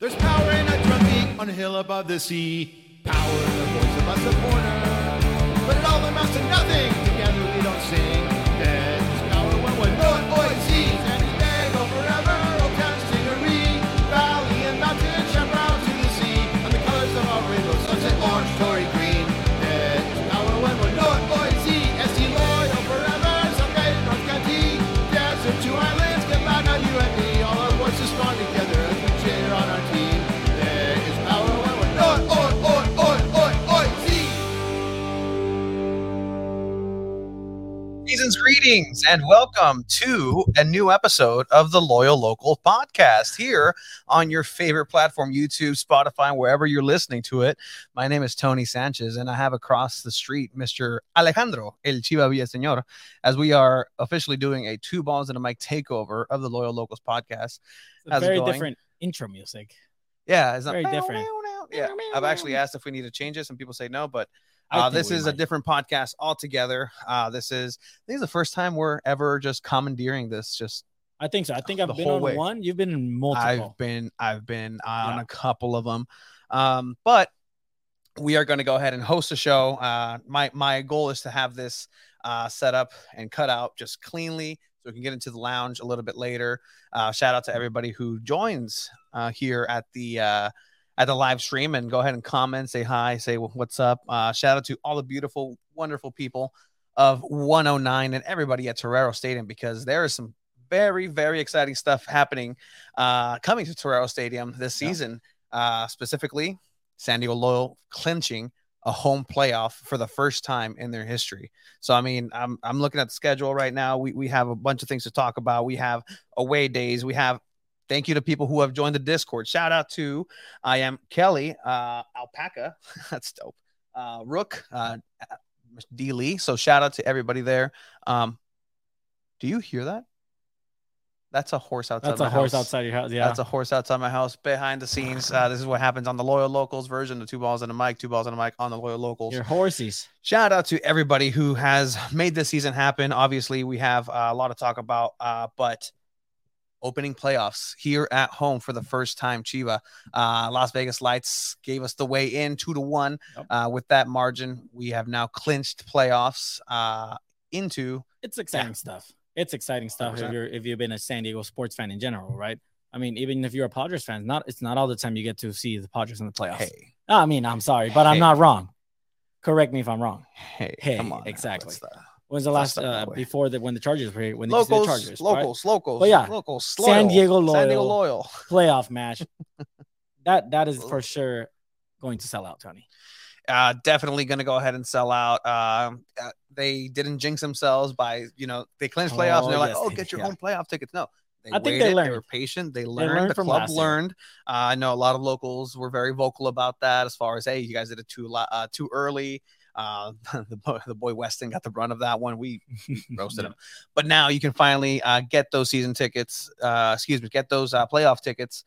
There's power in a drum beat on a hill above the sea. Power in the voice of us supporter. But it all amounts to nothing. Together we don't sing. There's power when we're not OIC. San Diego forever. Old town scenery. Valley and mountain chaparral to the sea. And the colors of our rainbow. Sunset orange, Tory green. There's power when we're not OIC. SC Loyal forever. South Gate, North County. Desert to islands. Get loud now, you and me. All our voices strong together. On our team, there is power when we're not OIC. Season's greetings and welcome to a new episode of the Loyal Local Podcast here on your favorite platform, YouTube, Spotify, wherever you're listening to it. My name is Tony Sanchez, and I have across the street Mr. Alejandro El Chiva Villasenor, as we are officially doing a 2Balls and a Mic takeover of the Loyal Locals Podcast. How's very different intro music. Yeah, it's not very different. Yeah, I've actually asked if we need to change it. Some people say no, but this is a different podcast altogether. This is the first time we're ever just commandeering this. Just I think so. I think I've been on one. You've been in multiple. I've been on a couple of them. But we are going to go ahead and host a show. My goal is to have this set up and cut out just cleanly. So we can get into the lounge a little bit later. Shout out to everybody who joins here at the live stream, and go ahead and comment, say hi, say what's up. Shout out to all the beautiful, wonderful people of 109 and everybody at Torero Stadium, because there is some very, very exciting stuff happening coming to Torero Stadium this season. Yeah. Specifically, San Diego Loyal clinching a home playoff for the first time in their history. So, I mean, I'm looking at the schedule right now. We have a bunch of things to talk about. We have away days. We have thank you to people who have joined the Discord. Shout out to I Am Kelly, Alpaca. That's dope. Rook, D Lee. So shout out to everybody there. Do you hear that? That's a horse outside. That's my a horse house. Outside your house. Yeah, that's a horse outside my house. Behind the scenes, this is what happens on the Loyal Locals version of 2Balls and a Mic. 2Balls and a Mic on the Loyal Locals. Your horsies. Shout out to everybody who has made this season happen. Obviously, we have a lot to talk about, but opening playoffs here at home for the first time, Chiva. Las Vegas Lights gave us the way in 2-1. Yep. With that margin, we have now clinched playoffs into. It's exciting stuff. It's exciting stuff 100%. if you've been a San Diego sports fan in general, right? I mean, even if you're a Padres fan, it's not all the time you get to see the Padres in the playoffs. Hey. I mean, I'm sorry, but I'm not wrong. Correct me if I'm wrong. Hey, come on. Exactly. When's the last before that when the Chargers were here? When Locals, the Chargers, locals. But yeah, Locals, Loyal. San Diego Loyal playoff match. that is for sure going to sell out, Tony. Definitely going to go ahead and sell out. They didn't jinx themselves by, they clinched playoffs and they're like, get your own playoff tickets. No, I think they learned. They were patient. They learned. The club learned. I know a lot of locals were very vocal about that as far as, hey, you guys did it too early. The boy Weston got the run of that one. We roasted him. But now you can finally get those season tickets. Get those playoff tickets.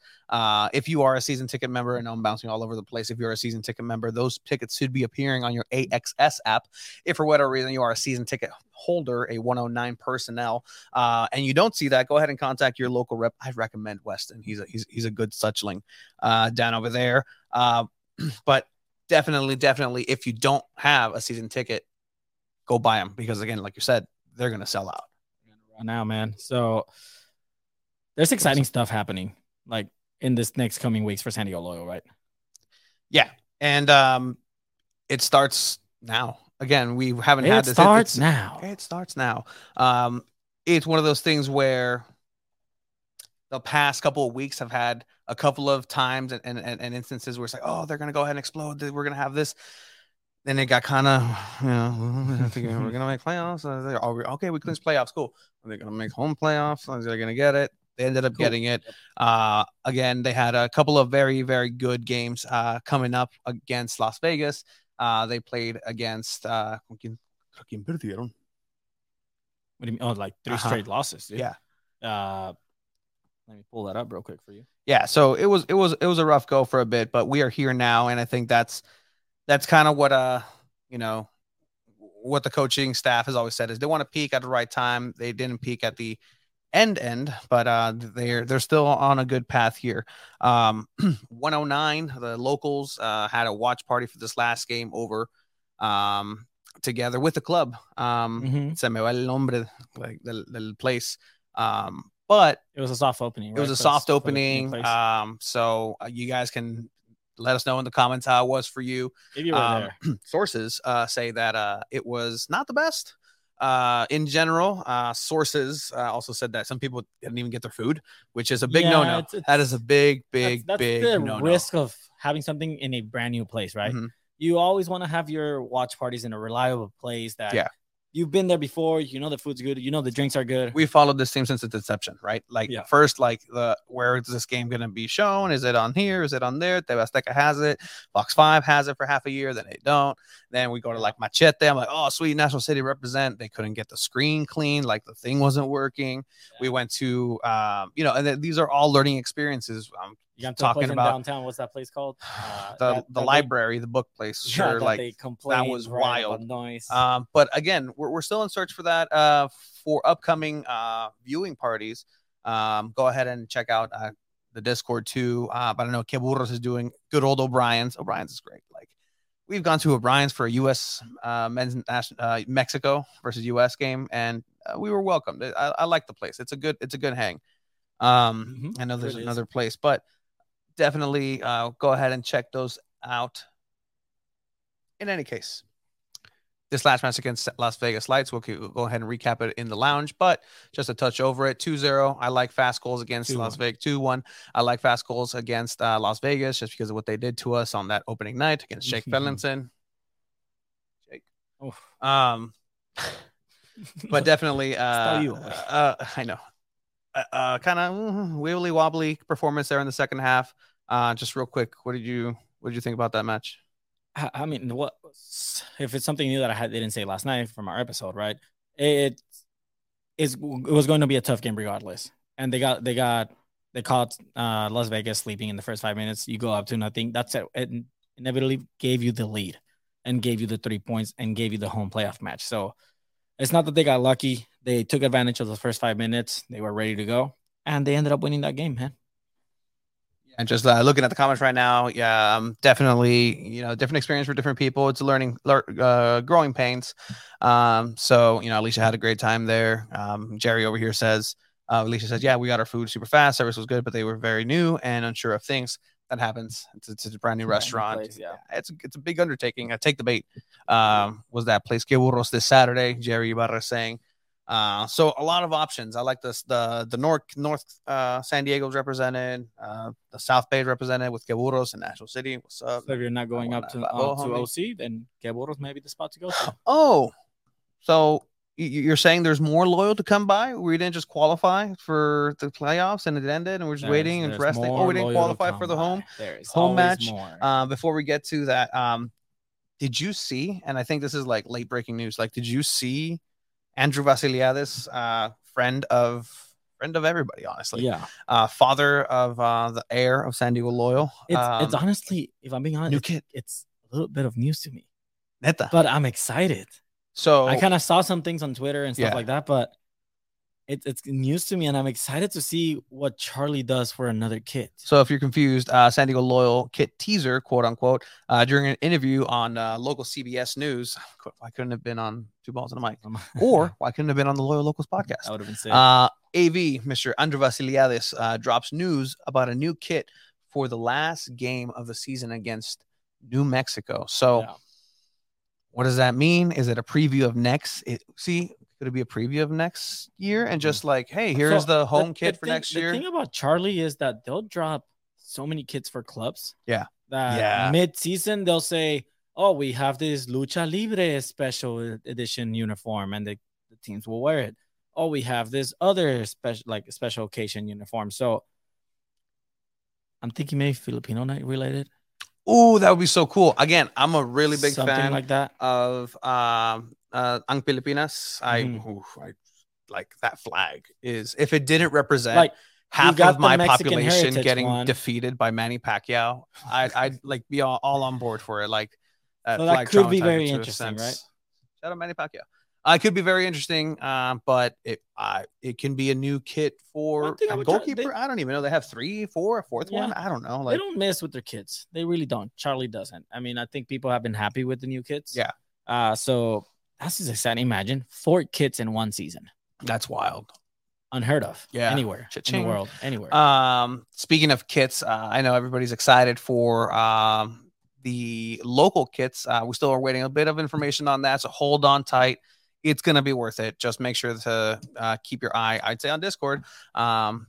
If you are a season ticket member, and I'm bouncing all over the place. If you're a season ticket member, those tickets should be appearing on your AXS app. If for whatever reason you are a season ticket holder, a 109 personnel, and you don't see that, go ahead and contact your local rep. I recommend Weston. He's a good suchling down over there. But Definitely. If you don't have a season ticket, go buy them because, again, like you said, they're going to sell out. Now, man. So there's exciting stuff happening like in this next coming weeks for San Diego Loyal, right? Yeah. And it starts now. Again, we haven't had this. It starts now. It's one of those things where the past couple of weeks have had a couple of times and instances where it's like, they're going to go ahead and explode. We're going to have this. Then it got kind of, we're going to make playoffs. Okay, we clinched playoffs. Cool. Are they going to make home playoffs? Are they going to get it? They ended up getting it. Again, they had a couple of very, very good games coming up against Las Vegas. They played against... what do you mean? Oh, like three straight losses. Dude. Yeah. Let me pull that up real quick for you. Yeah, so it was a rough go for a bit, but we are here now, and I think that's kind of what what the coaching staff has always said is they want to peak at the right time. They didn't peak at the end, but they're still on a good path here. 109, the locals had a watch party for this last game over together with the club. Se me va el nombre, like the place. But it was a soft opening. Right? It was a soft opening. So you guys can let us know in the comments how it was for you. If you were there. Sources say that it was not the best. In general, sources also said that some people didn't even get their food, which is a big no-no. It's, that is a big the no-no. Risk of having something in a brand new place, right? Mm-hmm. You always want to have your watch parties in a reliable place that you've been there before. You know the food's good. You know the drinks are good. We followed this team since its inception, right? Like first, like where is this game going to be shown? Is it on here? Is it on there? TV Azteca has it. Fox 5 has it for half a year. Then they don't. Then we go to like Machete. I'm like, oh, sweet, National City represent. They couldn't get the screen clean. Like the thing wasn't working. Yeah. We went to, and these are all learning experiences. I'm talking about downtown. What's that place called? The library, the book place. Sure, that like that was wild. Noise. But again, we're still in search for that for upcoming viewing parties. Go ahead and check out the Discord too. But I know Keburros is doing good old O'Brien's. O'Brien's is great. Like we've gone to O'Brien's for a U.S. men's Mexico versus U.S. game, and we were welcomed. I like the place. It's a good hang. I know there's another place, but definitely go ahead and check those out. In any case, this last match against Las Vegas Lights, we'll go ahead and recap it in the lounge, but just a touch over it. 2-0. I like fast goals against Las Vegas. 2-1. I like fast goals against Las Vegas just because of what they did to us on that opening night against Jake Benlinson. Jake. Oh. But definitely, I know. Kind of wibbly wobbly performance there in the second half. Just real quick, what did you think about that match? I mean, what if it's something new that they didn't say last night from our episode, right? It was going to be a tough game regardless, and they caught Las Vegas sleeping in the first 5 minutes. You go up to nothing. That's it. It inevitably gave you the lead, and gave you the 3 points, and gave you the home playoff match. So it's not that they got lucky. They took advantage of the first 5 minutes. They were ready to go, and they ended up winning that game, man. And just looking at the comments right now, definitely, different experience for different people. It's learning, growing pains. So, Alicia had a great time there. Jerry over here says, Alicia says, we got our food super fast. Service was good, but they were very new and unsure of things. That happens. It's a brand new restaurant. Place, It's a big undertaking. I take the bait. Was that place Que Burros this Saturday? Jerry Ibarra saying. So a lot of options. I like this. The North San Diego's represented. The South Bay is represented with Que Burros and National City. What's up? So if you're not going up to OC, then Que Burros may be the spot to go to. Oh, so you're saying there's more Loyal to come by? We didn't just qualify for the playoffs and it ended, and we're just waiting and resting. Oh, we didn't qualify for the home match. Before we get to that, did you see? And I think this is like late breaking news. Like, did you see? Andrew Vassiliadis, friend of everybody, honestly. Yeah. Father of the heir of San Diego Loyal. It's honestly, if I'm being honest, it's a little bit of news to me. Neta. But I'm excited. So I kind of saw some things on Twitter and stuff like that, but it's news to me, and I'm excited to see what Charlie does for another kid. So if you're confused, San Diego Loyal kit teaser, quote unquote, during an interview on local CBS News. Why couldn't it have been on 2Balls and a Mic? Or why couldn't it have been on the Loyal Locals podcast? That would have been sick. AV, Mr. Andrew Vassiliadis, drops news about a new kit for the last game of the season against New Mexico. So what does that mean? Is it a preview of next? Could it be a preview of next year and just like, hey, here's the home kit for next year? The thing about Charlie is that they'll drop so many kits for clubs. Yeah. That mid-season, they'll say, oh, we have this Lucha Libre special edition uniform, and the teams will wear it. Oh, we have this other special occasion uniform. So I'm thinking maybe Filipino night related. Oh, that would be so cool. Again, I'm a really big fan like that. Of... Ang Pilipinas, I like that flag. Is if it didn't represent like, half of my Mexican population getting defeated by Manny Pacquiao, I'd like be all on board for it. Like, so that could be very interesting, right? Shout out Manny Pacquiao. It could be very interesting, but it can be a new kit for a goalkeeper. I don't even know. They have a fourth one. I don't know. Like, they don't mess with their kits. They really don't. Charlie doesn't. I mean, I think people have been happy with the new kits. Yeah. So that's just exciting. Imagine 4 kits in one season. That's wild. Unheard of. Yeah. Anywhere. Cha-ching. In the world. Anywhere. Speaking of kits, I know everybody's excited for the local kits. We still are waiting a bit of information on that, so hold on tight. It's going to be worth it. Just make sure to keep your eye, I'd say, on Discord,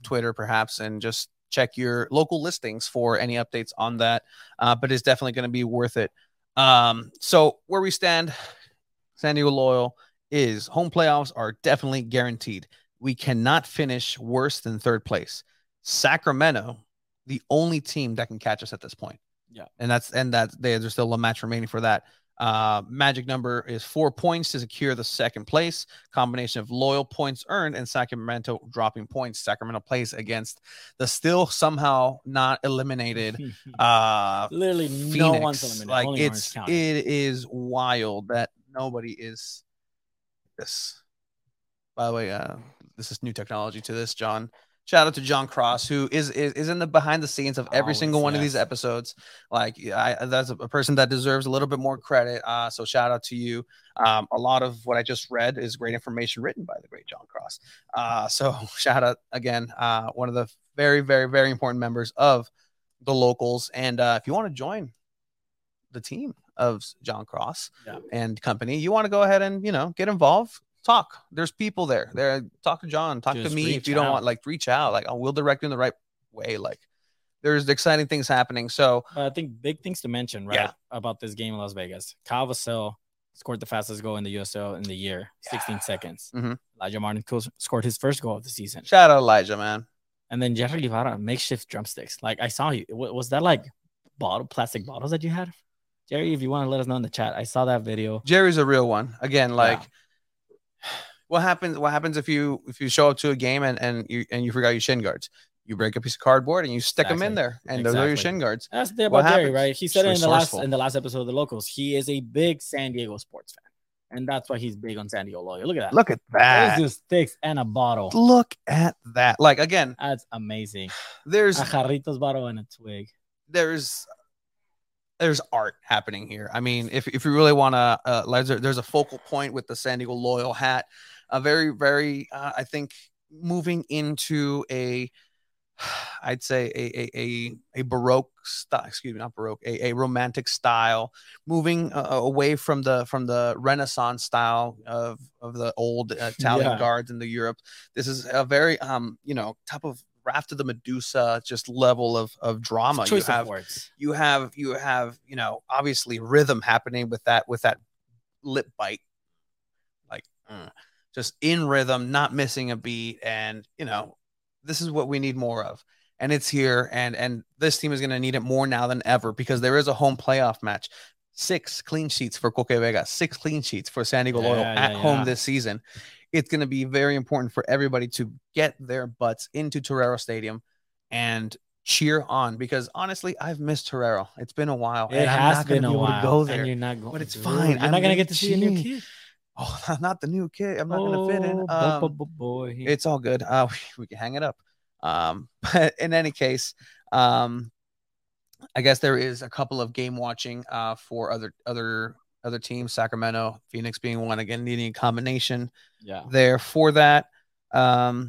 Twitter, perhaps, and just check your local listings for any updates on that. But it's definitely going to be worth it. So where we stand, San Diego Loyal is home playoffs are definitely guaranteed. We cannot finish worse than third place. Sacramento, the only team that can catch us at this point. Yeah. And there's still a match remaining for that. Magic number is 4 points to secure the second place. Combination of Loyal points earned and Sacramento dropping points. Sacramento plays against the still somehow not eliminated literally Phoenix. No one's eliminated. Like, only it is wild that nobody is this. By the way, this is new technology to this, John. Shout out to John Cross, who is in the behind the scenes of every single one of these episodes. Like, that's a person that deserves a little bit more credit. So shout out to you. A lot of what I just read is great information written by the great John Cross. So shout out again, one of the very, very, very important members of the Locals. And if you want to join the team of John Cross and company, you want to go ahead and get involved. Talk. There's people there. Talk to John. Talk to me. If you don't want, reach out. We'll direct you in the right way. There's exciting things happening. So I think big things to mention, right? Yeah. About this game in Las Vegas. Kyle Vassell scored the fastest goal in the USL in the year, 16 seconds. Mm-hmm. Elijah Martin scored his first goal of the season. Shout out Elijah, man. And then Jeffrey Guevara, makeshift drumsticks. I saw you. Was that plastic bottles that you had? Jerry, if you want to let us know in the chat, I saw that video. Jerry's a real one. Again, yeah. What happens if you show up to a game and you forgot your shin guards? You break a piece of cardboard and you stick them in there, and those are your shin guards. That's the thing about Jerry, right? He said it in the last episode of The Locals. He is a big San Diego sports fan, and that's why he's big on San Diego Loyal. Look at that! Look at that! There's just sticks and a bottle. Look at that! Again, that's amazing. There's a jarritos bottle and a twig. There's art happening here. I mean, if you really want to, there's a focal point with the San Diego Loyal hat. A very, very, I think, moving into I'd say a Baroque style. Excuse me, not Baroque. A romantic style, moving away from the Renaissance style of the old Italian guards in the Europe. This is a very type of Raft of the Medusa just level of drama. You have obviously rhythm happening with that lip bite, just in rhythm, not missing a beat, and this is what we need more of, and it's here, and this team is going to need it more now than ever because there is a home playoff match. 6 clean sheets for Coca Vega, 6 clean sheets for San Diego Loyal at home this season. It's going to be very important for everybody to get their butts into Torero Stadium and cheer on, because honestly, I've missed Torero. It's been a while. I'm not going to be able to go there. You're not going, but it's fine. I'm not going to get to see a new kid. Oh, I'm not the new kid. I'm not going to fit in. Boy. It's all good. We can hang it up. But in any case, I guess there is a couple of game watching for other teams, Sacramento, Phoenix being one, again, needing a combination there for that. Las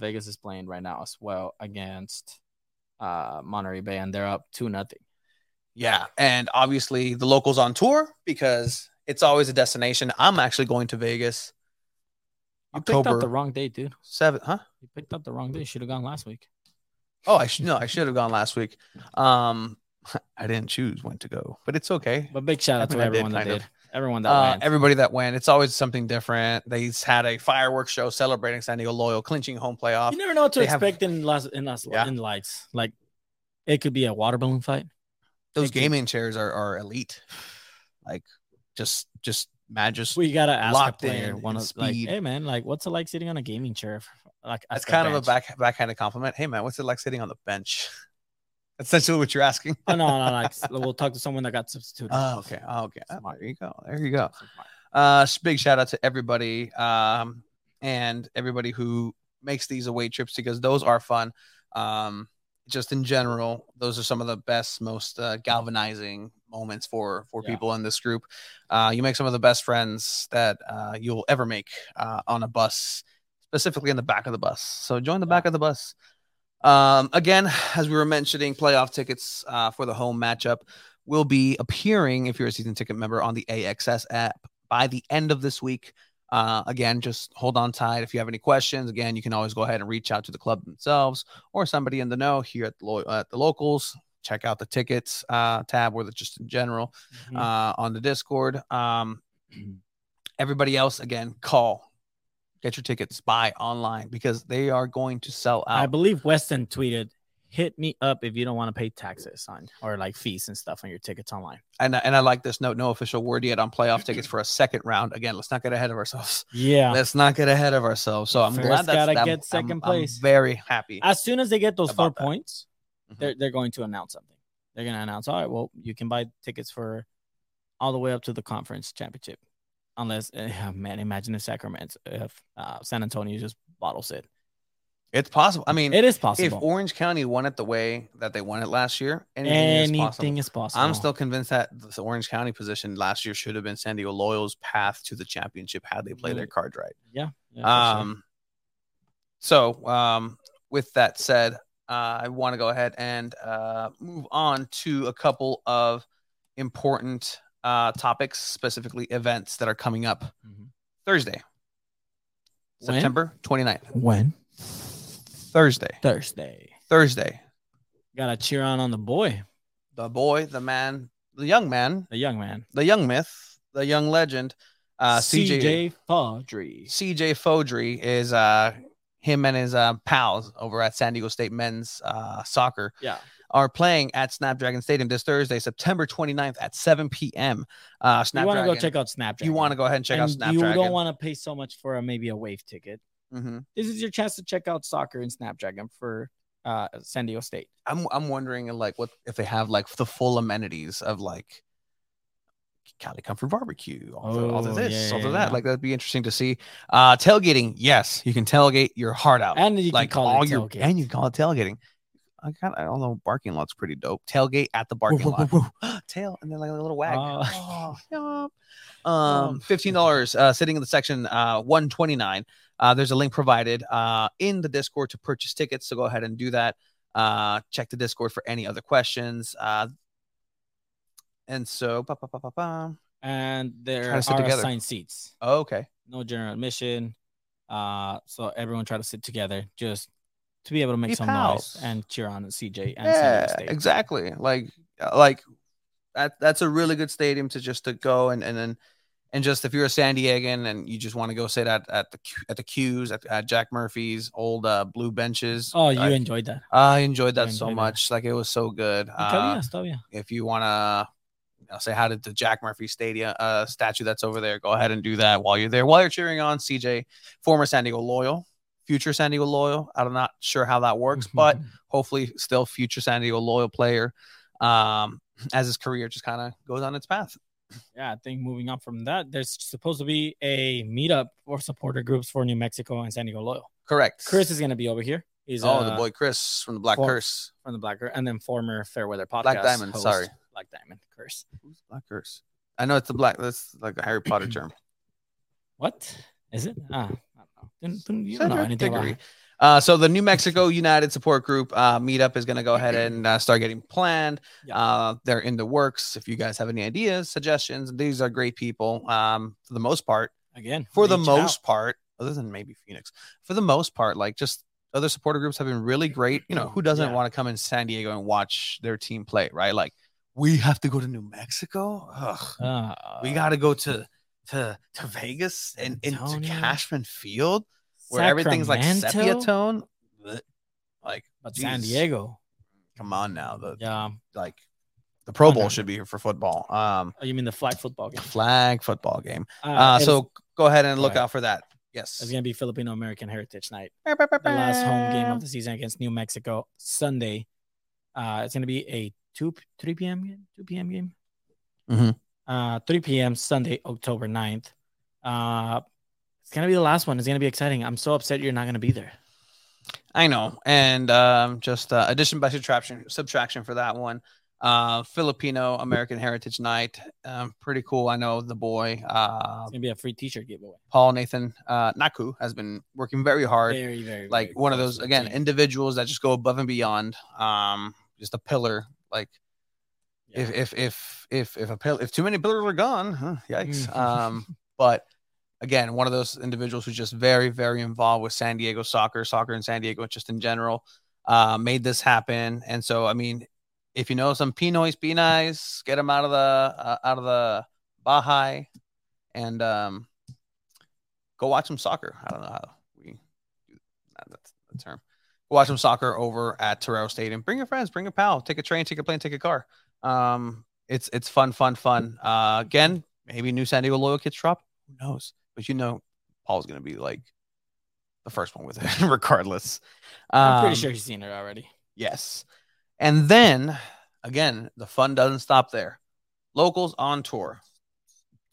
Vegas is playing right now as well against Monterey Bay, and they're up 2-0. Yeah, and obviously the Locals on tour because it's always a destination. I'm actually going to Vegas. You picked up the wrong day, dude. 7th, huh? You picked up the wrong day. You should have gone last week. Oh, I should have gone last week. I didn't choose when to go, but it's okay. But big shout out to everyone that did. Everyone that went. Everybody that went. It's always something different. They had a fireworks show celebrating San Diego Loyal, clinching home playoff. You never know what to expect in Lights. It could be a water balloon fight. Those gaming chairs are elite. Just magic. We gotta ask a player one of hey man, what's it like sitting on a gaming chair? That's kind of a backhanded compliment. Hey man, what's it like sitting on the bench? Essentially what you're asking. Oh, no. We'll talk to someone that got substituted. Oh, okay. There you go. Big shout out to everybody and everybody who makes these away trips, because those are fun. Just in general, those are some of the best, most galvanizing moments for people in this group. You make some of the best friends that you'll ever make on a bus, specifically in the back of the bus. So join the back of the bus. Again, as we were mentioning, playoff tickets for the home matchup will be appearing, if you're a season ticket member, on the AXS app by the end of this week. Again, just hold on tight. If you have any questions, again, you can always go ahead and reach out to the club themselves or somebody in the know here at the Locals. Check out the tickets tab, or just in general on the Discord. Everybody else, again, call. Get your tickets, buy online, because they are going to sell out. I believe Weston tweeted, hit me up if you don't want to pay taxes on or like fees and stuff on your tickets online. And I like this note, no official word yet on playoff tickets for a second round. Again, let's not get ahead of ourselves. Yeah. Let's not get ahead of ourselves. So I'm glad that's that. Get second place. I'm very happy. As soon as they get those 4 points, they're going to announce something. They're going to announce, all right, well, you can buy tickets for all the way up to the conference championship. Unless, man, imagine if Sacramento, if San Antonio just bottles it. It's possible. I mean, it is possible. If Orange County won it the way that they won it last year, anything is possible. I'm still convinced that the Orange County position last year should have been San Diego Loyal's path to the championship had they played their cards right. Yeah. So, with that said, I want to go ahead and move on to a couple of important topics, specifically events that are coming up Thursday, September 29th. Thursday. Gotta cheer on the boy. The boy, the man, the young man. The young man. The young myth, the young legend. CJ Fodry. CJ Fodry is him and his pals over at San Diego State men's soccer are playing at Snapdragon Stadium this Thursday, September 29th at 7 p.m. Snapdragon. You want to go check out Snapdragon. You want to go ahead and check out Snapdragon. You don't want to pay so much for a wave ticket. This is your chance to check out soccer in Snapdragon for San Diego State. I'm wondering what if they have the full amenities of Cali Comfort Barbecue, all of that. Like, that'd be interesting to see. Tailgating, yes, you can tailgate your heart out, and you can call it tailgating. And you can call it tailgating. I don't know. Parking lot's pretty dope. Tailgate at the parking lot. Tail and then a little wag. $15 sitting in the section 129. There's a link provided in the Discord to purchase tickets. So go ahead and do that. Check the Discord for any other questions. And so, and there are assigned seats. Oh, okay. No general admission. So everyone try to sit together. Just to be able to make some noise and cheer on CJ and San Diego State. Exactly. That's a really good stadium to go and just if you're a San Diegan and you just want to go sit at the Q's at Jack Murphy's old blue benches. Oh, you enjoyed that. I enjoyed that so much. It was so good. If you want to say hi to the Jack Murphy statue that's over there, go ahead and do that while you're there. While you're cheering on CJ, former San Diego Loyal. Future San Diego Loyal. I'm not sure how that works, but hopefully still future San Diego Loyal player as his career just kind of goes on its path. Yeah, I think moving on from that, there's supposed to be a meetup for supporter groups for New Mexico and San Diego Loyal. Correct. Chris is going to be over here. He's the boy Chris from the Black Curse. From the Black Curse. And then former Fairweather podcast. Black Diamond, host, sorry. Black Diamond Curse. Who's Black Curse? I know it's the Black. That's like a Harry Potter term. What? Is it? You don't know anything about it. So the New Mexico United support group meetup is going to go ahead and start getting planned. They're in the works. If you guys have any ideas, suggestions, these are great people. For the most part, other than maybe Phoenix, for the most part, just other supporter groups have been really great. You know, who doesn't want to come in San Diego and watch their team play, right? We have to go to New Mexico. We got to go to Vegas and into Cashman Field where everything's sepia tone, but geez. San Diego, come on now. The Pro Bowl should be here for football. You mean the flag football game? Flag football game. So go ahead and look out for that. Yes, it's gonna be Filipino American Heritage Night, the last home game of the season against New Mexico Sunday. It's gonna be a 2 p.m. game. 3 p.m. Sunday, October 9th. It's going to be the last one. It's going to be exciting. I'm so upset you're not going to be there. I know. And just addition by subtraction for that one. Filipino American Heritage Night. Pretty cool. I know the boy. It's gonna be a free t-shirt giveaway. Paul Nathan Naku has been working very hard. Very like very one of those again individuals that just go above and beyond. Just a pillar. Like yeah. if too many pillars are gone, huh, yikes. But again, one of those individuals who's just very very involved with San Diego soccer in San Diego, just in general. Made this happen, and so I mean. If you know some Pinoys, be nice. Get them out of the Baha'i, and go watch some soccer. I don't know how we do that's the term. Go watch some soccer over at Torero Stadium. Bring your friends, bring your pal. Take a train, take a plane, take a car. It's fun. Again, maybe new San Diego Loyal Kids drop. Who knows? But you know, Paul's gonna be like the first one with it, regardless. I'm pretty sure he's seen it already. Yes. And then, again, the fun doesn't stop there. Locals on tour.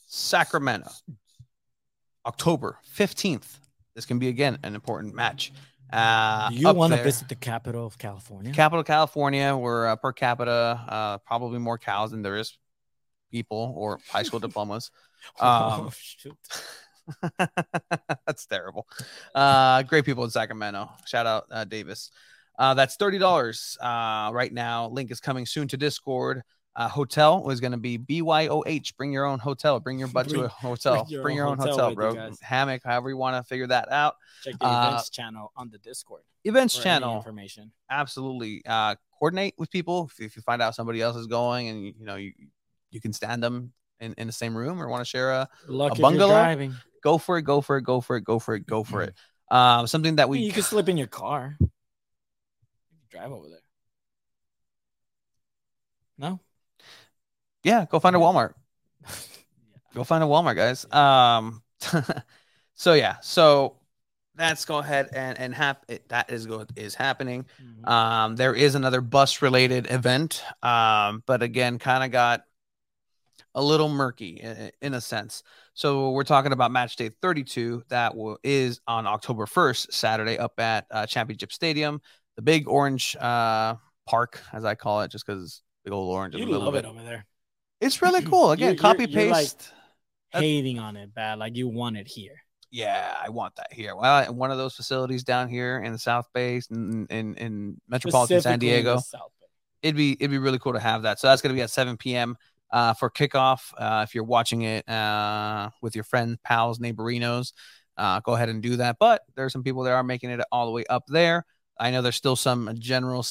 Sacramento. October 15th. This can be, again, an important match. You want to visit the capital of California? Capital of California, where per capita, probably more cows than there is people or high school diplomas. Oh, shoot. That's terrible. Great people in Sacramento. Shout out Davis. That's $30 right now. Link is coming soon to Discord. Hotel is going to be BYOH. Bring your own hotel. Bring your butt to a hotel. Bring your own hotel, bro. Hammock, however you want to figure that out. Check the events channel on the Discord. Events channel information. Absolutely. Coordinate with people. If you find out somebody else is going, and you know you can stand them in the same room or want to share a bungalow. Go for it. Something that you can slip in your car. Drive over there. No? Yeah, go find a Walmart. Yeah. Go find a Walmart, guys. So that's go ahead and that is happening. Mm-hmm. There is another bus related event. But again, kind of got a little murky in a sense. So we're talking about match day 32 that is on October 1st, Saturday, up at Championship Stadium. The big orange park, as I call it, just because big old orange. You love it over there. It's really cool. Again, copy paste. You're hating on it bad. Like you want it here. Yeah, I want that here. Well, one of those facilities down here in the South Bay, in Metropolitan San Diego. It'd be really cool to have that. So that's gonna be at 7 p.m. For kickoff. If you're watching it with your friends, pals, neighborinos, go ahead and do that. But there's some people that are making it all the way up there. I know there's still some general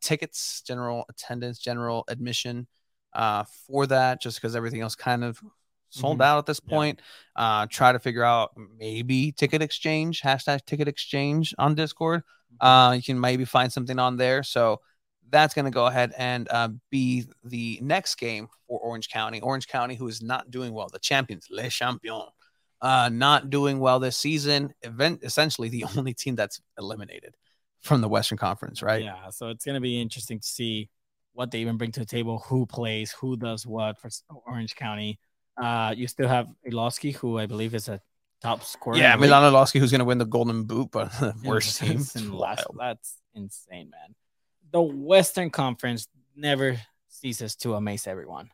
tickets, general attendance, general admission for that, just because everything else kind of sold out at this point. Yeah. Try to figure out maybe ticket exchange, hashtag ticket exchange on Discord. You can maybe find something on there. So that's going to go ahead and be the next game for Orange County. Orange County, who is not doing well. The champions, les champions, not doing well this season. Essentially the only team that's eliminated from the Western Conference, right? Yeah, so it's going to be interesting to see what they even bring to the table, who plays, who does what for Orange County. You still have Iloski, who I believe is a top scorer. Yeah, Milan Iloski, who's going to win the Golden Boot, but the worst team. That's insane, man. The Western Conference never ceases to amaze everyone.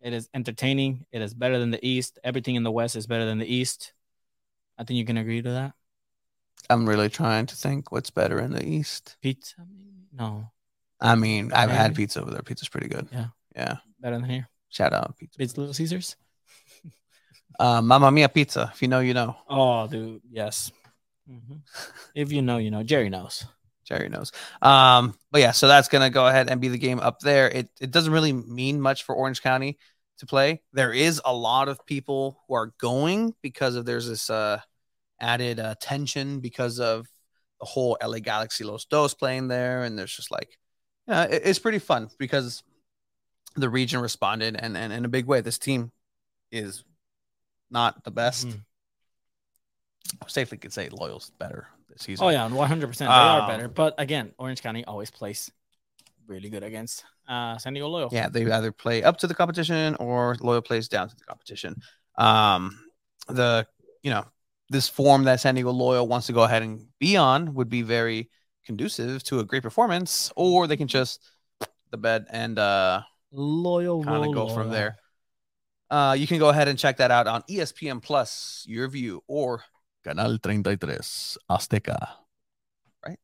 It is entertaining. It is better than the East. Everything in the West is better than the East. I think you can agree to that. I'm really trying to think what's better in the East. Pizza? No. I mean, I've had pizza over there. Pizza's pretty good. Yeah. Better than here. Shout out pizza. It's Little Caesars. Mamma Mia Pizza. If you know, you know. Oh, dude. Yes. Mm-hmm. If you know, you know. Jerry knows. But yeah, so that's going to go ahead and be the game up there. It doesn't really mean much for Orange County to play. There is a lot of people who are going because of there's this... added tension because of the whole LA Galaxy Los Dos playing there. And there's just like, yeah, it's pretty fun because the region responded and in a big way. This team is not the best. I safely could say Loyal's better this season. Oh, yeah, 100%. They are better. But again, Orange County always plays really good against San Diego Loyal. Yeah, they either play up to the competition or Loyal plays down to the competition. this form that San Diego Loyal wants to go ahead and be on would be very conducive to a great performance, or they can just the bed and Loyal kind of go from there. You can go ahead and check that out on ESPN Plus, Your View, or Canal 33 Azteca. Right?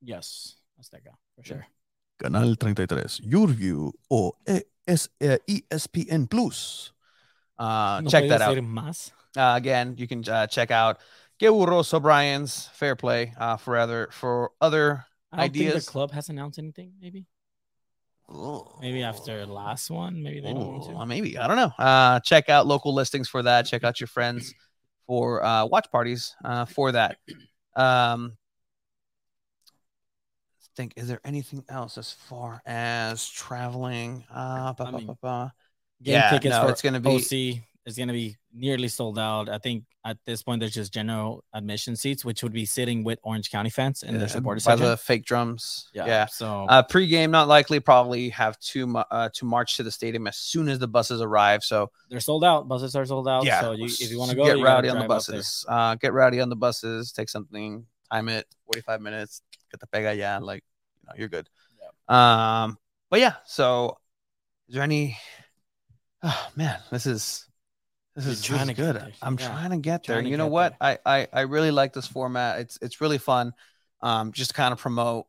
Yes, Azteca for sure. Canal 33, Your View, or ESPN Plus. Check that out. Again, you can check out Gueburros O'Brien's Fair Play for other ideas. I think the club has announced anything, maybe. Ooh. Maybe after last one, maybe they don't want to. Maybe, I don't know. Check out local listings for that. Check out your friends for watch parties for that. Think, is there anything else as far as traveling? Tickets for it's going to be OC. It's going to be nearly sold out. I think at this point, there's just general admission seats, which would be sitting with Orange County fans in the supporters section. By the fake drums. Yeah. So pregame, not likely. Probably have to march to the stadium as soon as the buses arrive. So they're sold out. Buses are sold out. Yeah. So if you want to go, get rowdy on the buses. Take something. Time it. 45 minutes. Get the pega. Yeah. You're good. Yeah. But yeah. So is there any? Oh man, this is trying to good. I'm trying to get there. You know what? I really like this format. It's really fun. Just to kind of promote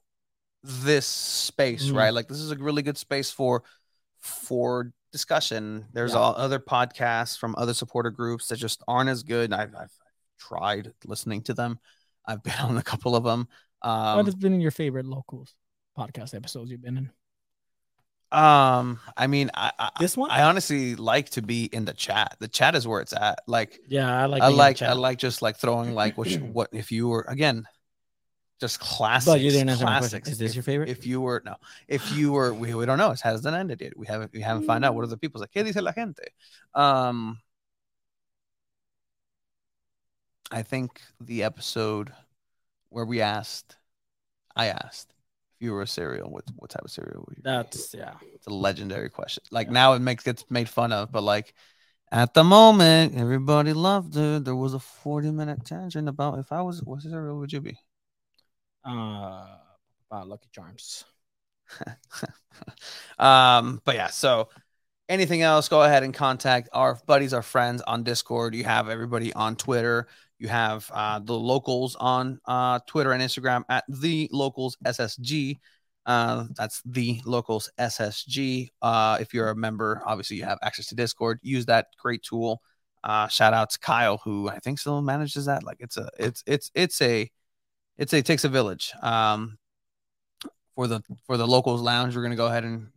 this space, right? Like this is a really good space for discussion. There's all other podcasts from other supporter groups that just aren't as good. I've tried listening to them. I've been on a couple of them. What has been in your favorite locals podcast episodes you've been in? This one, I honestly like to be in the chat. The chat is where it's at. I like throwing what if you were again, just classics. But you didn't answer my question. Is this your favorite? We don't know. It hasn't ended yet. We haven't found out what other people's like. ¿Qué dice la gente? I think the episode where I asked. You were a cereal. What type of cereal were you? It's a legendary question. Now it gets made fun of, but at the moment everybody loved it. There was a 40-minute tangent about if I was what cereal would you be? Lucky Charms. But yeah. So anything else? Go ahead and contact our buddies, our friends on Discord. You have everybody on Twitter. You have the locals on Twitter and Instagram at the locals SSG. That's the locals SSG. If you're a member, obviously you have access to Discord. Use that great tool. Shout out to Kyle, who I think still manages that. It takes a village. For the locals lounge, we're gonna go ahead and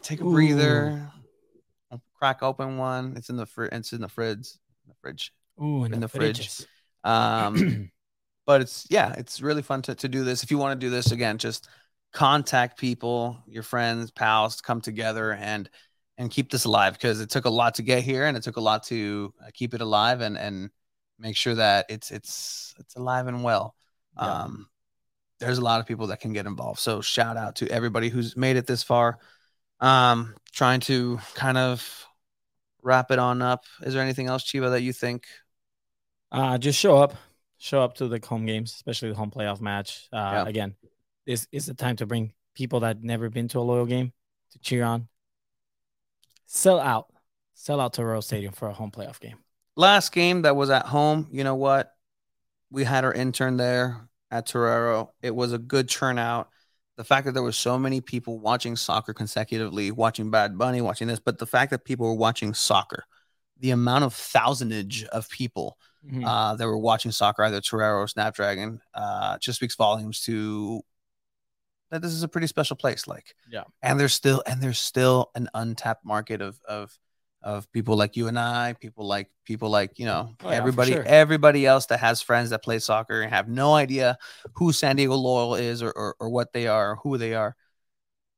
take a breather, crack open one. It's in the fridge. In the fridge. But it's really fun to do this. If you want to do this again, just contact people, your friends, pals, to come together and keep this alive, because it took a lot to get here and it took a lot to keep it alive and make sure that it's alive and well. Yeah. There's a lot of people that can get involved. So shout out to everybody who's made it this far. Trying to kind of wrap it on up. Is there anything else, Chiva, that you think? Just show up to the home games, especially the home playoff match. Again, this is the time to bring people that never been to a Loyal game to cheer on. Sell out Torero Stadium for a home playoff game. Last game that was at home, you know what? We had our intern there at Torero. It was a good turnout. The fact that there were so many people watching soccer consecutively, watching Bad Bunny, watching this, but the fact that people were watching soccer, the amount of thousandage of people that were watching soccer, either Torero or Snapdragon, just speaks volumes to that this is a pretty special place. And there's still an untapped market of people like you and I, everybody, sure. Everybody else that has friends that play soccer and have no idea who San Diego Loyal is or what they are, or who they are.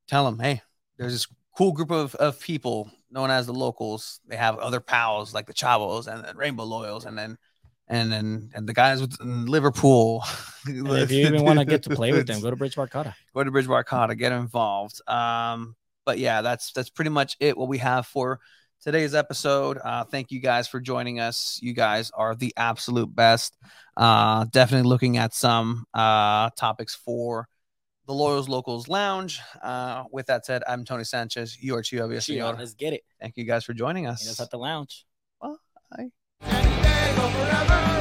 Tell them, hey, there's this cool group of people known as the locals. They have other pals like the Chavos and the Rainbow Loyals. And the guys in Liverpool. If you even want to get to play with them, go to Bridge Barcada. Get involved. But yeah, that's pretty much it. What we have for today's episode. Thank you guys for joining us. You guys are the absolute best. Definitely looking at some topics for the Loyal's Locals Lounge. With that said, I'm Tony Sanchez. You are Chiva Villasenor. Let's get it. Thank you guys for joining us. Meet us at the lounge. Bye.